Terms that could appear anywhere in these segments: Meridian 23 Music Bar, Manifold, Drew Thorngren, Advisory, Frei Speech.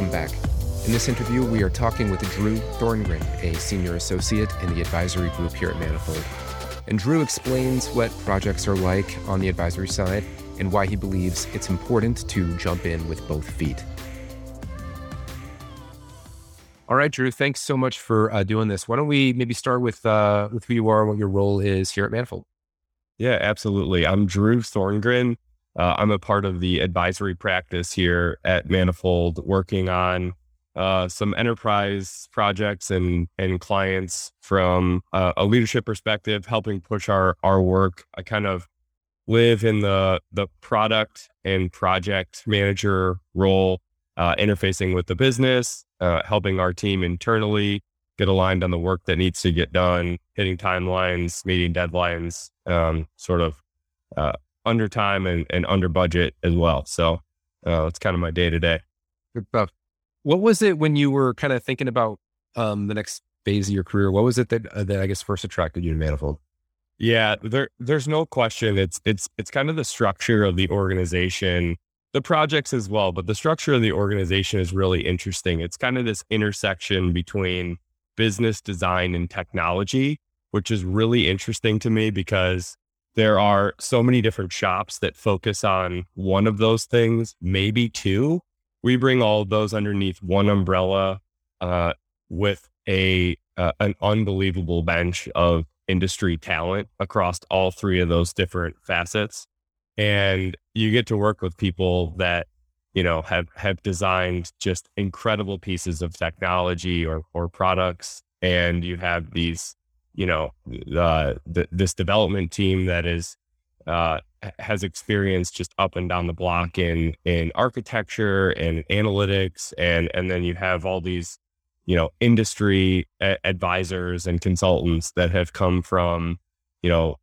Welcome back. In this interview, we are talking with Drew Thorngren, a senior associate in the advisory group here at Manifold. And Drew explains what projects are like on the advisory side and why he believes it's important to jump in with both feet. All right, Drew, thanks so much for doing this. Why don't we maybe start with who you are and what your role is here at Manifold? Yeah, absolutely. I'm Drew Thorngren. I'm a part of the advisory practice here at Manifold, working on some enterprise projects and clients from a leadership perspective, helping push our work. I kind of live in the product and project manager role, interfacing with the business, helping our team internally get aligned on the work that needs to get done, hitting timelines, meeting deadlines, under time and under budget as well. So it's kind of my day to day. Good stuff. What was it when you were kind of thinking about the next phase of your career? What was it that I guess first attracted you to Manifold? Yeah, there's no question. It's kind of the structure of the organization, the projects as well, but the structure of the organization is really interesting. It's kind of this intersection between business design and technology, which is really interesting to me because there are so many different shops that focus on one of those things, maybe two. We bring all of those underneath one umbrella with an unbelievable bench of industry talent across all three of those different facets. And you get to work with people that, you know, have designed just incredible pieces of technology or products. And you have these, you know, this development team that is has experience just up and down the block in architecture and analytics, and then you have all these, you know, industry advisors and consultants that have come from, you know,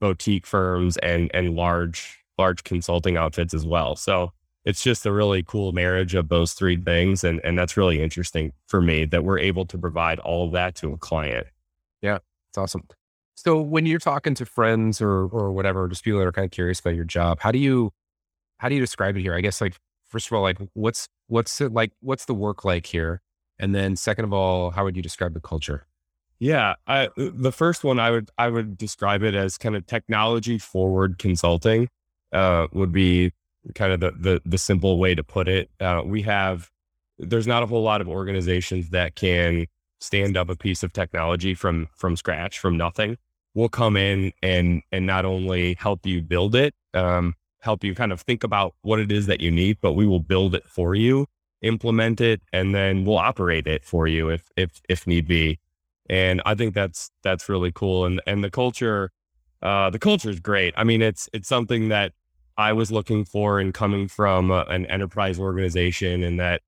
boutique firms and large consulting outfits as well. So it's just a really cool marriage of those three things, and that's really interesting for me that we're able to provide all of that to a client. Yeah, it's awesome. So when you're talking to friends or whatever, just people that are kind of curious about your job, how do you describe it here? I guess, like, first of all, like what's it like? What's the work like here? And then second of all, how would you describe the culture? Yeah, the first one I would describe it as kind of technology forward consulting would be kind of the simple way to put it. There's not a whole lot of organizations that can stand up a piece of technology from scratch, from nothing. We'll come in and not only help you build it, help you kind of think about what it is that you need, but we will build it for you, implement it, and then we'll operate it for you if need be. And I think that's really cool. And the culture is great. I mean, it's something that I was looking for in coming from an enterprise organization, and that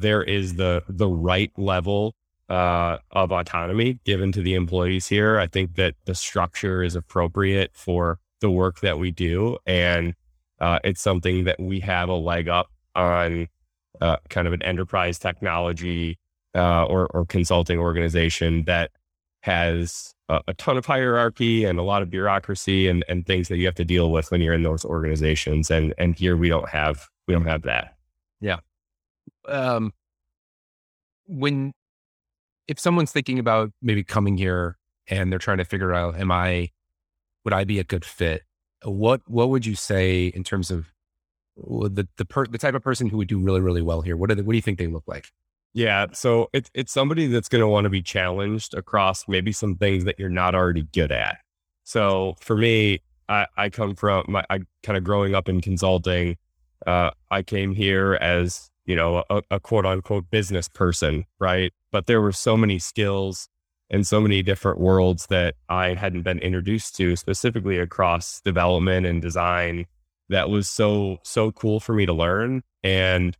there is the right level of autonomy given to the employees here. I think that the structure is appropriate for the work that we do. And it's something that we have a leg up on kind of an enterprise technology or consulting organization that has a ton of hierarchy and a lot of bureaucracy and things that you have to deal with when you're in those organizations. And here we don't have that. Yeah. If someone's thinking about maybe coming here and they're trying to figure out, would I be a good fit? What would you say in terms of the type of person who would do really, really well here? What do you think they look like? Yeah. So it's somebody that's going to want to be challenged across maybe some things that you're not already good at. So for me, I come from I kind of growing up in consulting. I came here as, you know, a quote unquote business person, right? But there were so many skills and so many different worlds that I hadn't been introduced to, specifically across development and design, that was so cool for me to learn. And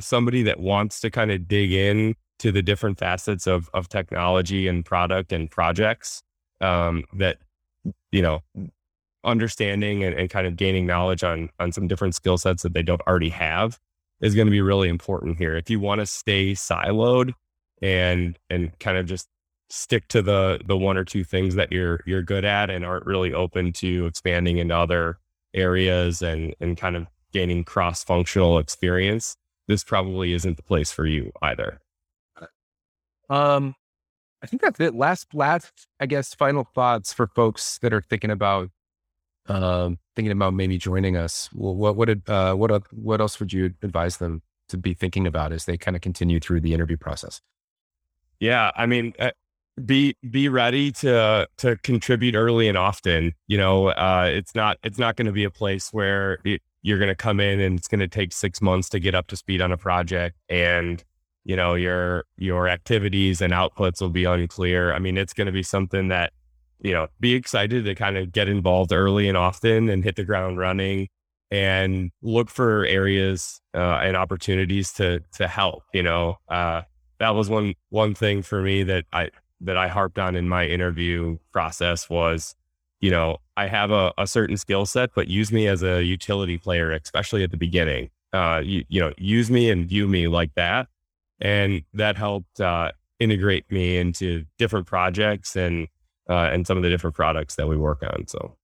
somebody that wants to kind of dig in to the different facets of technology and product and projects, that, you know, understanding and kind of gaining knowledge on some different skill sets that they don't already have is going to be really important here. If you want to stay siloed and kind of just stick to the one or two things that you're good at and aren't really open to expanding into other areas and kind of gaining cross-functional experience, this probably isn't the place for you either. I think that's it. Last, I guess, final thoughts for folks that are thinking about maybe joining us. Well, what else would you advise them to be thinking about as they kind of continue through the interview process? Yeah. I mean, be ready to contribute early and often. You know, it's not going to be a place where you're going to come in and it's going to take 6 months to get up to speed on a project, and you know, your activities and outputs will be unclear. I mean, it's going to be something that, you know, be excited to kind of get involved early and often and hit the ground running and look for areas and opportunities to help. You know, that was one thing for me that I harped on in my interview process was, you know, I have a certain skill set, but use me as a utility player, especially at the beginning. You know, use me and view me like that. And that helped integrate me into different projects and some of the different products that we work on. So